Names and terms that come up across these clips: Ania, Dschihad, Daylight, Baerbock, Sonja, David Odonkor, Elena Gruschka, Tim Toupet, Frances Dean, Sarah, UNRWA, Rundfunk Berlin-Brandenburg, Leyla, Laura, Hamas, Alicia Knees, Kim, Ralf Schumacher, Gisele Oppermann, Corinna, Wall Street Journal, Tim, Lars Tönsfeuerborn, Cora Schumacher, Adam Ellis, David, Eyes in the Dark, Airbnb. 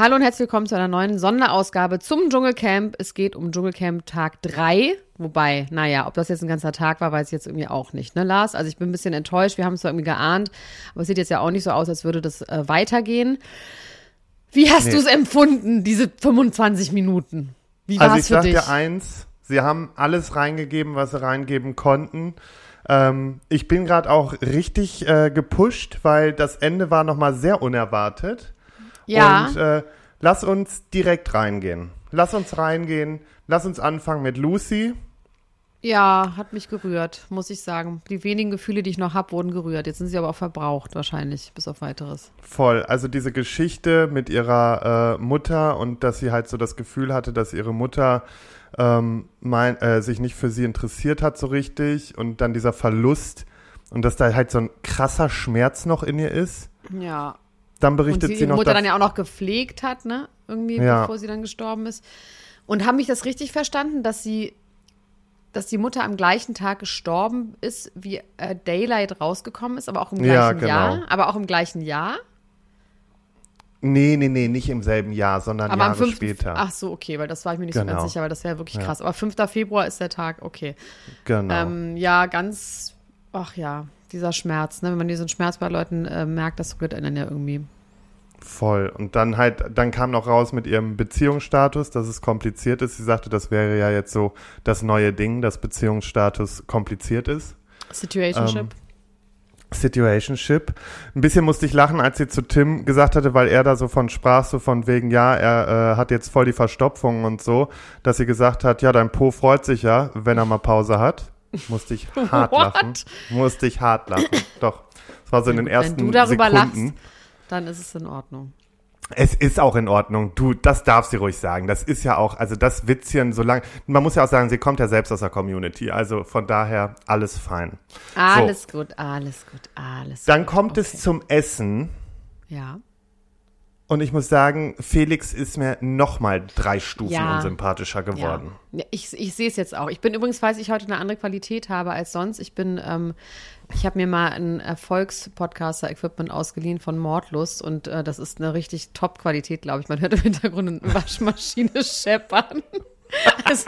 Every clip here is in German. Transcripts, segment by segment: Hallo und herzlich willkommen zu einer neuen Sonderausgabe zum Dschungelcamp. Es geht um Dschungelcamp Tag 3. Wobei, naja, ob das jetzt ein ganzer Tag war, weiß ich jetzt irgendwie auch nicht, ne, Lars? Also ich bin ein bisschen enttäuscht. Wir haben es zwar irgendwie geahnt, aber es sieht jetzt ja auch nicht so aus, als würde das weitergehen. Wie hast du es empfunden, diese 25 Minuten? Wie war es für dich? Also ich sag dir eins, sie haben alles reingegeben, was sie reingeben konnten. Ich bin gerade auch richtig gepusht, weil das Ende war nochmal sehr unerwartet. Ja. Und lass uns direkt reingehen. Lass uns anfangen mit Lucy. Ja, hat mich gerührt, muss ich sagen. Die wenigen Gefühle, die ich noch habe, wurden gerührt. Jetzt sind sie aber auch verbraucht wahrscheinlich, bis auf Weiteres. Voll, also diese Geschichte mit ihrer Mutter und dass sie halt so das Gefühl hatte, dass ihre Mutter sich nicht für sie interessiert hat so richtig und dann dieser Verlust und dass da halt so ein krasser Schmerz noch in ihr ist. Ja. Dann berichtet sie noch, dass ihre Mutter dann ja auch noch gepflegt hat, ne? Irgendwie, ja, bevor sie dann gestorben ist. Und haben mich das richtig verstanden, dass die Mutter am gleichen Tag gestorben ist, wie Daylight rausgekommen ist, aber auch im gleichen Jahr? Aber auch im gleichen Jahr? Nee, nicht im selben Jahr, sondern aber Jahre später. Ach so, okay, weil das war ich mir nicht so ganz sicher, weil das wäre wirklich krass. Aber 5. Februar ist der Tag, okay. Genau. Dieser Schmerz, ne? Wenn man diesen Schmerz bei Leuten merkt, das rührt einen ja irgendwie. Voll. Und dann kam noch raus mit ihrem Beziehungsstatus, dass es kompliziert ist. Sie sagte, das wäre ja jetzt so das neue Ding, dass Beziehungsstatus kompliziert ist. Situationship. Ein bisschen musste ich lachen, als sie zu Tim gesagt hatte, weil er da so von sprach, so von wegen, ja, er hat jetzt voll die Verstopfung und so, dass sie gesagt hat, ja, dein Po freut sich ja, wenn er mal Pause hat. Musste ich hart lachen. Doch. Das war so in den ersten Sekunden. Wenn du darüber lachst, dann ist es in Ordnung. Es ist auch in Ordnung. Du, das darfst du ruhig sagen. Das ist ja auch, also das Witzchen, solange, man muss ja auch sagen, sie kommt ja selbst aus der Community. Also von daher alles fein. Alles gut. Dann kommt es zum Essen. Ja. Und ich muss sagen, Felix ist mir nochmal 3 Stufen unsympathischer geworden. Ja. Ich sehe es jetzt auch. Ich bin übrigens, weiß ich heute eine andere Qualität habe als sonst. Ich habe mir mal ein Erfolgs-Podcaster-Equipment ausgeliehen von Mordlust und das ist eine richtig Top-Qualität, glaube ich. Man hört im Hintergrund eine Waschmaschine scheppern. Also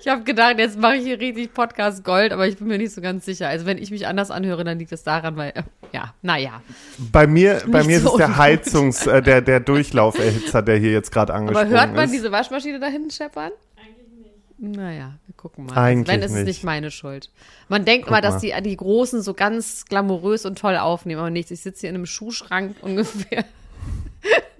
ich habe gedacht, jetzt mache ich hier richtig Podcast Gold, aber ich bin mir nicht so ganz sicher. Also wenn ich mich anders anhöre, dann liegt es daran, weil, Bei mir ist es der der Durchlauferhitzer, der hier jetzt gerade angesprungen ist. Aber hört man diese Waschmaschine da hinten scheppern? Eigentlich nicht. Naja, wir gucken mal. Wenn, ist es nicht meine Schuld. Man denkt immer, dass die Großen so ganz glamourös und toll aufnehmen, aber nichts. Ich sitze hier in einem Schuhschrank ungefähr.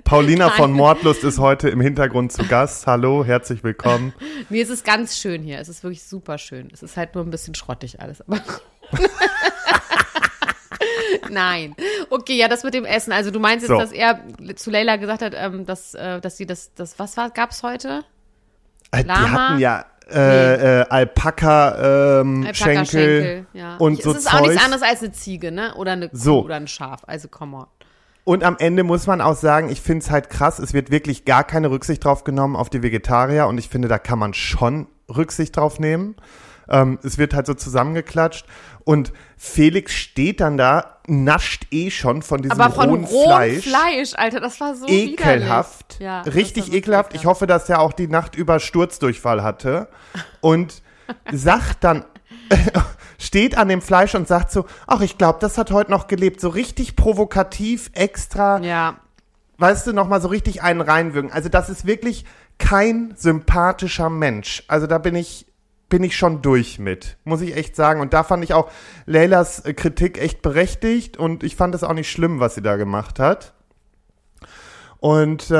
Paulina von Mordlust ist heute im Hintergrund zu Gast. Hallo, herzlich willkommen. Nee, es ist ganz schön hier. Es ist wirklich super schön. Es ist halt nur ein bisschen schrottig alles. Aber nein. Okay, ja, das mit dem Essen. Also du meinst jetzt, dass er zu Leyla gesagt hat, dass sie das was war, gab's heute? Lama? Die hatten ja Alpaka-Schenkel und so Zeug. Es ist auch nichts anderes als eine Ziege, ne? Oder eine Kuh oder ein Schaf. Also come on. Und am Ende muss man auch sagen, ich finde es halt krass, es wird wirklich gar keine Rücksicht drauf genommen auf die Vegetarier und ich finde, da kann man schon Rücksicht drauf nehmen. Es wird halt so zusammengeklatscht und Felix steht dann da, nascht schon von diesem rohen Fleisch, Alter, das war so ekelhaft. Ja, richtig ekelhaft. Ich hoffe, dass er auch die Nacht über Sturzdurchfall hatte und sagt dann, steht an dem Fleisch und sagt so, ach, ich glaube, das hat heute noch gelebt. So richtig provokativ, extra, weißt du, nochmal so richtig einen reinwürgen. Also das ist wirklich kein sympathischer Mensch. Also da bin ich schon durch mit, muss ich echt sagen. Und da fand ich auch Leylas Kritik echt berechtigt und ich fand es auch nicht schlimm, was sie da gemacht hat. Und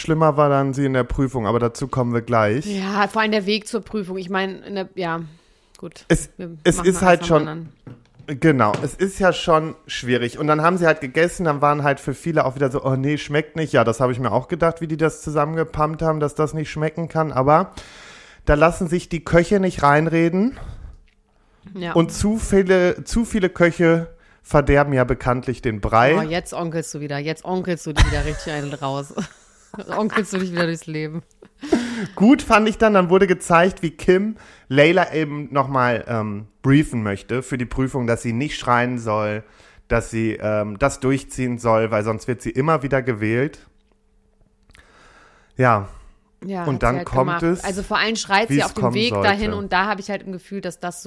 schlimmer war dann sie in der Prüfung, aber dazu kommen wir gleich. Ja, vor allem der Weg zur Prüfung. Ich meine, gut. Es ist halt schon, es ist ja schon schwierig. Und dann haben sie halt gegessen, dann waren halt für viele auch wieder so, oh nee, schmeckt nicht. Ja, das habe ich mir auch gedacht, wie die das zusammengepumpt haben, dass das nicht schmecken kann. Aber da lassen sich die Köche nicht reinreden. Ja. Und zu viele Köche verderben ja bekanntlich den Brei. Oh, jetzt onkelst du die wieder richtig einen raus. Onkelst du dich wieder durchs Leben. Gut fand ich dann wurde gezeigt, wie Kim Leyla eben nochmal briefen möchte für die Prüfung, dass sie nicht schreien soll, dass sie das durchziehen soll, weil sonst wird sie immer wieder gewählt. Ja. Ja, und dann halt kommt es. Also vor allem schreit sie auf dem Weg dahin und da habe ich halt im Gefühl, dass das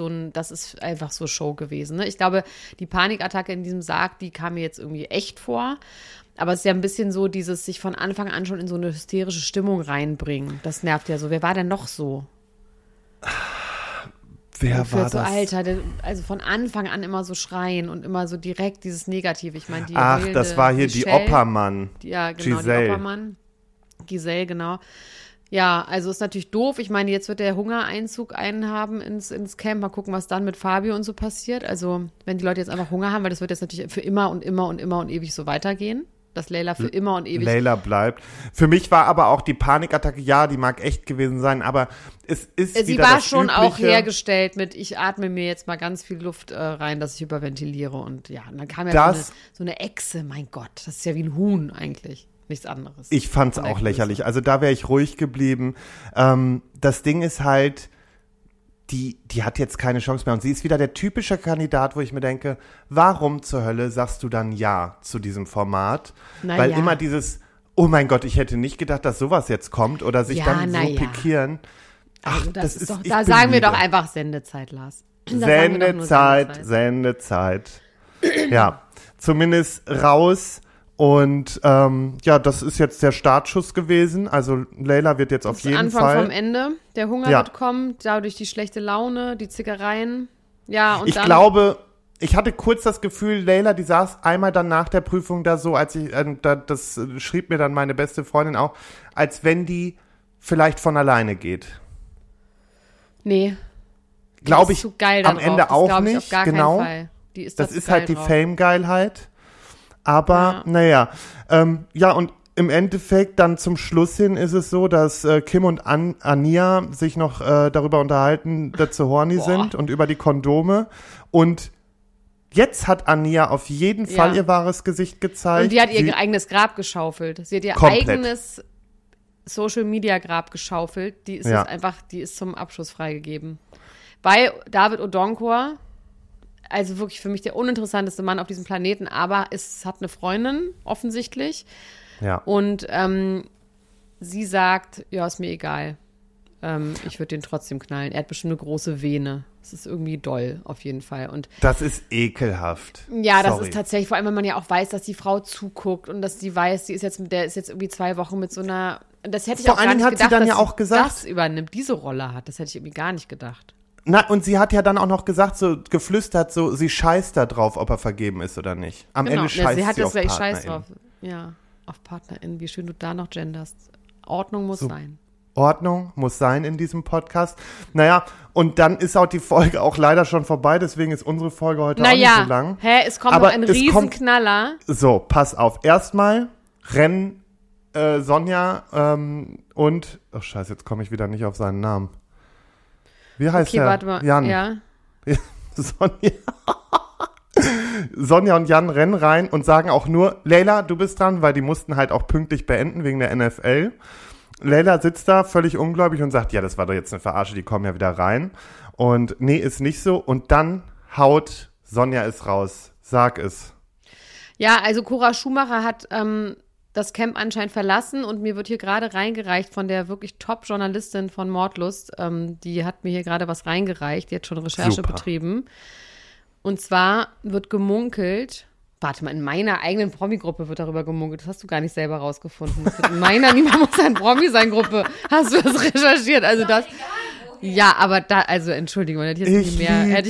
ist einfach so Show gewesen. Ne? Ich glaube, die Panikattacke in diesem Sarg, die kam mir jetzt irgendwie echt vor. Aber es ist ja ein bisschen so dieses sich von Anfang an schon in so eine hysterische Stimmung reinbringen. Das nervt ja so. Wer war denn noch so? Wer war das? So, Alter, also von Anfang an immer so schreien und immer so direkt dieses Negative. Ich meine, die Ach, das war hier Gisele, die Oppermann. Ja, genau, Gisele. Die Oppermann. Gisele, genau. Ja, also ist natürlich doof. Ich meine, jetzt wird der Hunger Einzug einhaben ins Camp. Mal gucken, was dann mit Fabio und so passiert. Also, wenn die Leute jetzt einfach Hunger haben, weil das wird jetzt natürlich für immer und immer und immer und ewig so weitergehen. Dass Leyla für immer und ewig... Leyla bleibt. Für mich war aber auch die Panikattacke, ja, die mag echt gewesen sein, aber es ist wieder das Übliche. Sie war schon auch hergestellt mit, ich atme mir jetzt mal ganz viel Luft rein, dass ich überventiliere und ja, und dann kam ja so eine Echse, mein Gott, das ist ja wie ein Huhn eigentlich, nichts anderes. Ich fand's auch lächerlich, also da wäre ich ruhig geblieben. Das Ding ist halt, die hat jetzt keine Chance mehr. Und sie ist wieder der typische Kandidat, wo ich mir denke, warum zur Hölle sagst du dann Ja zu diesem Format? Na weil ja. Immer dieses, oh mein Gott, ich hätte nicht gedacht, dass sowas jetzt kommt oder sich dann so pikieren. Ach, also das ist doch, da sagen wir doch einfach Sendezeit, Lars. Sendezeit. Ja, zumindest raus. Und ja, das ist jetzt der Startschuss gewesen. Also Leyla wird jetzt auf jeden Fall. Anfang vom Ende. Der Hunger wird kommen, dadurch die schlechte Laune, die Zickereien. Ja, und ich glaube, ich hatte kurz das Gefühl, Leyla, die saß einmal dann nach der Prüfung da so, als ich, das schrieb mir dann meine beste Freundin auch, als wenn die vielleicht von alleine geht. Nee. Glaube ich am Ende auch nicht. Genau. Das ist halt die Fame-Geilheit. Aber, naja, ja, und im Endeffekt dann zum Schluss hin ist es so, dass Kim und Ania sich noch darüber unterhalten, dass sie horny sind und über die Kondome. Und jetzt hat Ania auf jeden Fall ihr wahres Gesicht gezeigt. Und die hat ihr eigenes Grab geschaufelt. Sie hat ihr eigenes Social-Media-Grab geschaufelt. Die ist jetzt einfach, die ist zum Abschluss freigegeben. Bei David Odonkor. Also wirklich für mich der uninteressanteste Mann auf diesem Planeten, aber es hat eine Freundin, offensichtlich. Ja. Und sie sagt, ja, ist mir egal. Ich würde den trotzdem knallen. Er hat bestimmt eine große Vene. Das ist irgendwie doll, auf jeden Fall. Und das ist ekelhaft. Ja, das ist tatsächlich, vor allem, wenn man ja auch weiß, dass die Frau zuguckt und dass sie weiß, der ist jetzt irgendwie 2 Wochen mit so einer, das hätte ich auch gar nicht gedacht, dass sie das übernimmt, diese Rolle hat. Das hätte ich irgendwie gar nicht gedacht. Na, und sie hat ja dann auch noch gesagt, so geflüstert, so sie scheißt da drauf, ob er vergeben ist oder nicht. Am Ende scheißt sie auf PartnerInnen. Scheiß drauf. Ja, auf PartnerInnen, wie schön du da noch genderst. Ordnung muss sein. Ordnung muss sein in diesem Podcast. Naja, und dann ist auch die Folge auch leider schon vorbei, deswegen ist unsere Folge heute auch nicht so lang. Hä, es kommt noch ein Riesenknaller. So, pass auf. Erstmal rennen Sonja und, oh scheiße, jetzt komme ich wieder nicht auf seinen Namen. Wie heißt der? Warte mal. Jan. Ja. Sonja. Sonja und Jan rennen rein und sagen auch nur, Leyla, du bist dran, weil die mussten halt auch pünktlich beenden wegen der NFL. Leyla sitzt da völlig ungläubig und sagt, ja, das war doch jetzt eine Verarsche, die kommen ja wieder rein. Und nee, ist nicht so. Und dann haut Sonja es raus. Sag es. Ja, also Cora Schumacher hat das Camp anscheinend verlassen und mir wird hier gerade reingereicht von der wirklich Top-Journalistin von Mordlust. Die hat mir hier gerade was reingereicht, die hat schon Recherche betrieben. Und zwar wird gemunkelt, warte mal, in meiner eigenen Promi-Gruppe wird darüber gemunkelt, das hast du gar nicht selber rausgefunden. Das wird in meiner Niemand muss ein Promi sein Gruppe, hast du das recherchiert? Also das... Ja, aber da, also Entschuldigung, hätte ich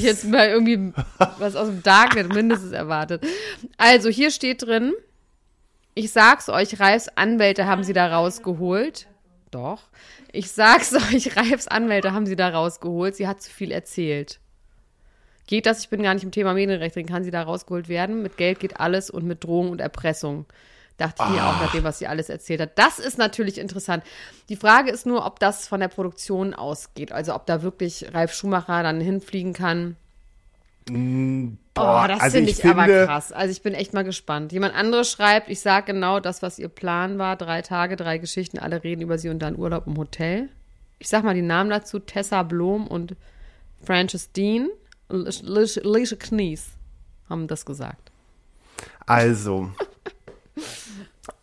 jetzt mal irgendwie was aus dem Darknet mindestens erwartet. Also hier steht drin, ich sag's euch, Ralfs Anwälte haben sie da rausgeholt. Doch. Ich sag's euch, Ralfs Anwälte haben sie da rausgeholt. Sie hat zu viel erzählt. Geht das? Ich bin gar nicht im Thema Medienrecht drin. Kann sie da rausgeholt werden? Mit Geld geht alles und mit Drohung und Erpressung. Dachte ich mir auch, nachdem, was sie alles erzählt hat. Das ist natürlich interessant. Die Frage ist nur, ob das von der Produktion ausgeht. Also ob da wirklich Ralf Schumacher dann hinfliegen kann. Boah, das also finde ich aber krass. Also ich bin echt mal gespannt. Jemand anderes schreibt, ich sage genau das, was ihr Plan war. 3 Tage, 3 Geschichten, alle reden über sie und dann Urlaub im Hotel. Ich sag mal die Namen dazu. Tessa Blom und Frances Dean. Alicia Knees haben das gesagt. Also,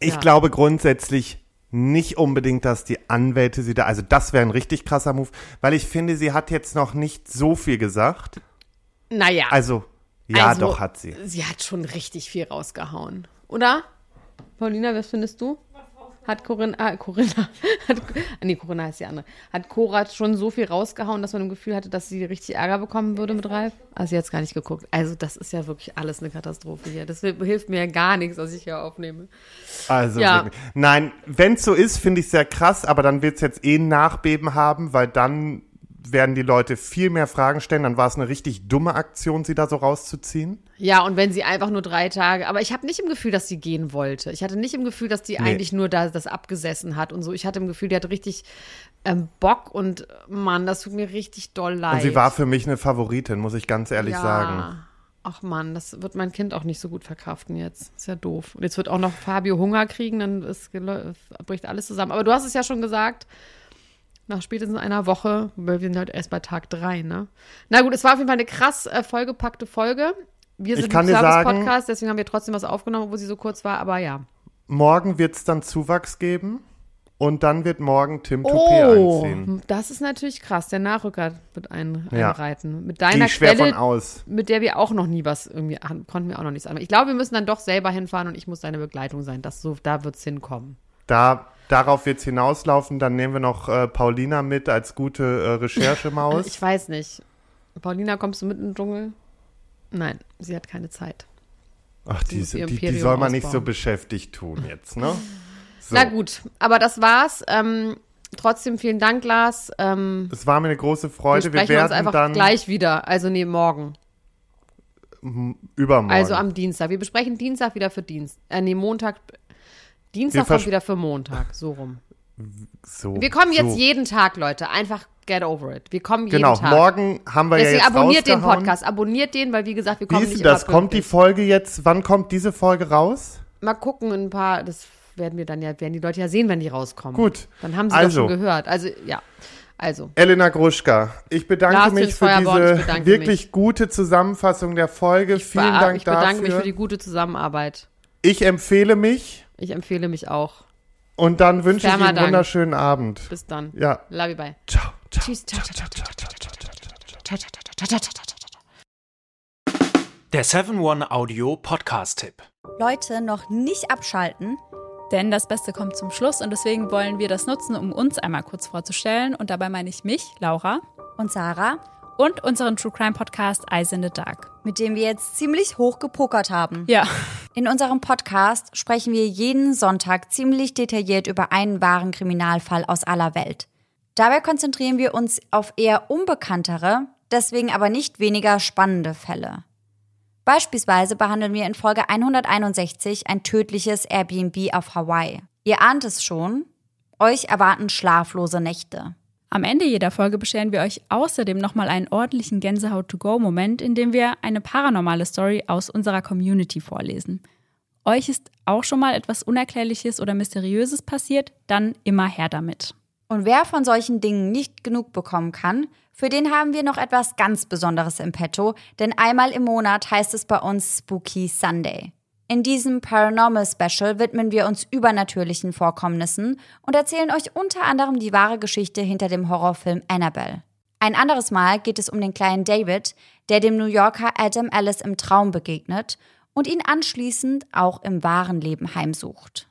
ich glaube grundsätzlich nicht unbedingt, dass die Anwälte sie da, also das wäre ein richtig krasser Move, weil ich finde, sie hat jetzt noch nicht so viel gesagt. Naja. Also, ja, also, doch hat sie. Sie hat schon richtig viel rausgehauen, oder? Paulina, was findest du? Hat Corinna ist die andere. Hat Cora schon so viel rausgehauen, dass man im Gefühl hatte, dass sie richtig Ärger bekommen würde mit Ralf? Also sie hat es gar nicht geguckt. Also das ist ja wirklich alles eine Katastrophe hier. Das hilft mir ja gar nichts, was ich hier aufnehme. Also ja. Wirklich. Nein, wenn es so ist, finde ich es sehr krass, aber dann wird es jetzt ein Nachbeben haben, weil dann werden die Leute viel mehr Fragen stellen. Dann war es eine richtig dumme Aktion, sie da so rauszuziehen. Ja, und wenn sie einfach nur 3 Tage... Aber ich habe nicht im Gefühl, dass sie gehen wollte. Ich hatte nicht im Gefühl, dass die eigentlich nur da das abgesessen hat und so. Ich hatte im Gefühl, die hat richtig Bock und Mann, das tut mir richtig doll leid. Und sie war für mich eine Favoritin, muss ich ganz ehrlich sagen. Ach Mann, das wird mein Kind auch nicht so gut verkraften jetzt. Ist ja doof. Und jetzt wird auch noch Fabio Hunger kriegen, dann bricht alles zusammen. Aber du hast es ja schon gesagt... Nach spätestens einer Woche, weil wir sind halt erst bei Tag 3, ne? Na gut, es war auf jeden Fall eine krass vollgepackte Folge. Wir sind ein Service-Podcast, deswegen haben wir trotzdem was aufgenommen, obwohl sie so kurz war, aber ja. Morgen wird es dann Zuwachs geben und dann wird morgen Tim Toupet einziehen. Das ist natürlich krass. Der Nachrücker wird einreiten. Mit deiner Quelle, mit der wir auch noch nie was irgendwie, konnten wir auch noch nichts anfangen. Ich glaube, wir müssen dann doch selber hinfahren und ich muss deine Begleitung sein. Das so, da wird es hinkommen. Darauf wird es hinauslaufen, dann nehmen wir noch Paulina mit als gute Recherchemaus. Ich weiß nicht. Paulina, kommst du mit in den Dschungel? Nein, sie hat keine Zeit. Ach, die soll man ausbauen. Nicht so beschäftigt tun jetzt, ne? So. Na gut, aber das war's. Trotzdem vielen Dank, Lars. Es war mir eine große Freude. Wir werden uns einfach dann gleich wieder, also morgen. Übermorgen. Also am Dienstag. Wir besprechen Dienstag wieder für Montag... Dienstag kommt wieder für Montag, so rum. So, wir kommen jetzt jeden Tag, Leute. Einfach get over it. Wir kommen jeden Tag. Genau, morgen haben wir deswegen ja jetzt abonniert den Podcast, weil wie gesagt, wir kommen nicht immer pünktlich. Kommt die Folge jetzt, wann kommt diese Folge raus? Mal gucken, das werden die Leute ja sehen, wenn die rauskommen. Gut. Dann haben sie doch schon gehört. Also, ja. Also. Elena Gruschka, ich bedanke mich für diese wirklich gute Zusammenfassung der Folge. Vielen Dank dafür. Ich bedanke mich für die gute Zusammenarbeit. Ich empfehle mich auch. Und dann wünsche ich Ihnen einen wunderschönen Abend. Bis dann. Ja. Love you, bye. Ciao. Tschüss. Der 7-One Audio Podcast-Tipp. Leute, noch nicht abschalten. Denn das Beste kommt zum Schluss und deswegen wollen wir das nutzen, um uns einmal kurz vorzustellen. Und dabei meine ich mich, Laura. Und Sarah. Und unseren True-Crime-Podcast Eyes in the Dark. Mit dem wir jetzt ziemlich hoch gepokert haben. Ja. In unserem Podcast sprechen wir jeden Sonntag ziemlich detailliert über einen wahren Kriminalfall aus aller Welt. Dabei konzentrieren wir uns auf eher unbekanntere, deswegen aber nicht weniger spannende Fälle. Beispielsweise behandeln wir in Folge 161 ein tödliches Airbnb auf Hawaii. Ihr ahnt es schon, euch erwarten schlaflose Nächte. Am Ende jeder Folge bescheren wir euch außerdem nochmal einen ordentlichen Gänsehaut-to-go-Moment, in dem wir eine paranormale Story aus unserer Community vorlesen. Euch ist auch schon mal etwas Unerklärliches oder Mysteriöses passiert? Dann immer her damit. Und wer von solchen Dingen nicht genug bekommen kann, für den haben wir noch etwas ganz Besonderes im Petto, denn einmal im Monat heißt es bei uns Spooky Sunday. In diesem Paranormal-Special widmen wir uns übernatürlichen Vorkommnissen und erzählen euch unter anderem die wahre Geschichte hinter dem Horrorfilm Annabelle. Ein anderes Mal geht es um den kleinen David, der dem New Yorker Adam Ellis im Traum begegnet und ihn anschließend auch im wahren Leben heimsucht.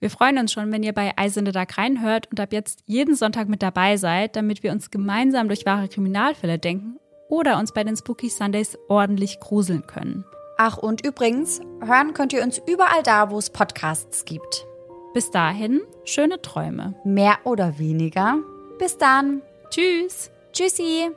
Wir freuen uns schon, wenn ihr bei Eyes in the Dark reinhört und ab jetzt jeden Sonntag mit dabei seid, damit wir uns gemeinsam durch wahre Kriminalfälle denken oder uns bei den Spooky Sundays ordentlich gruseln können. Ach, und übrigens, hören könnt ihr uns überall da, wo es Podcasts gibt. Bis dahin, schöne Träume. Mehr oder weniger. Bis dann. Tschüss. Tschüssi.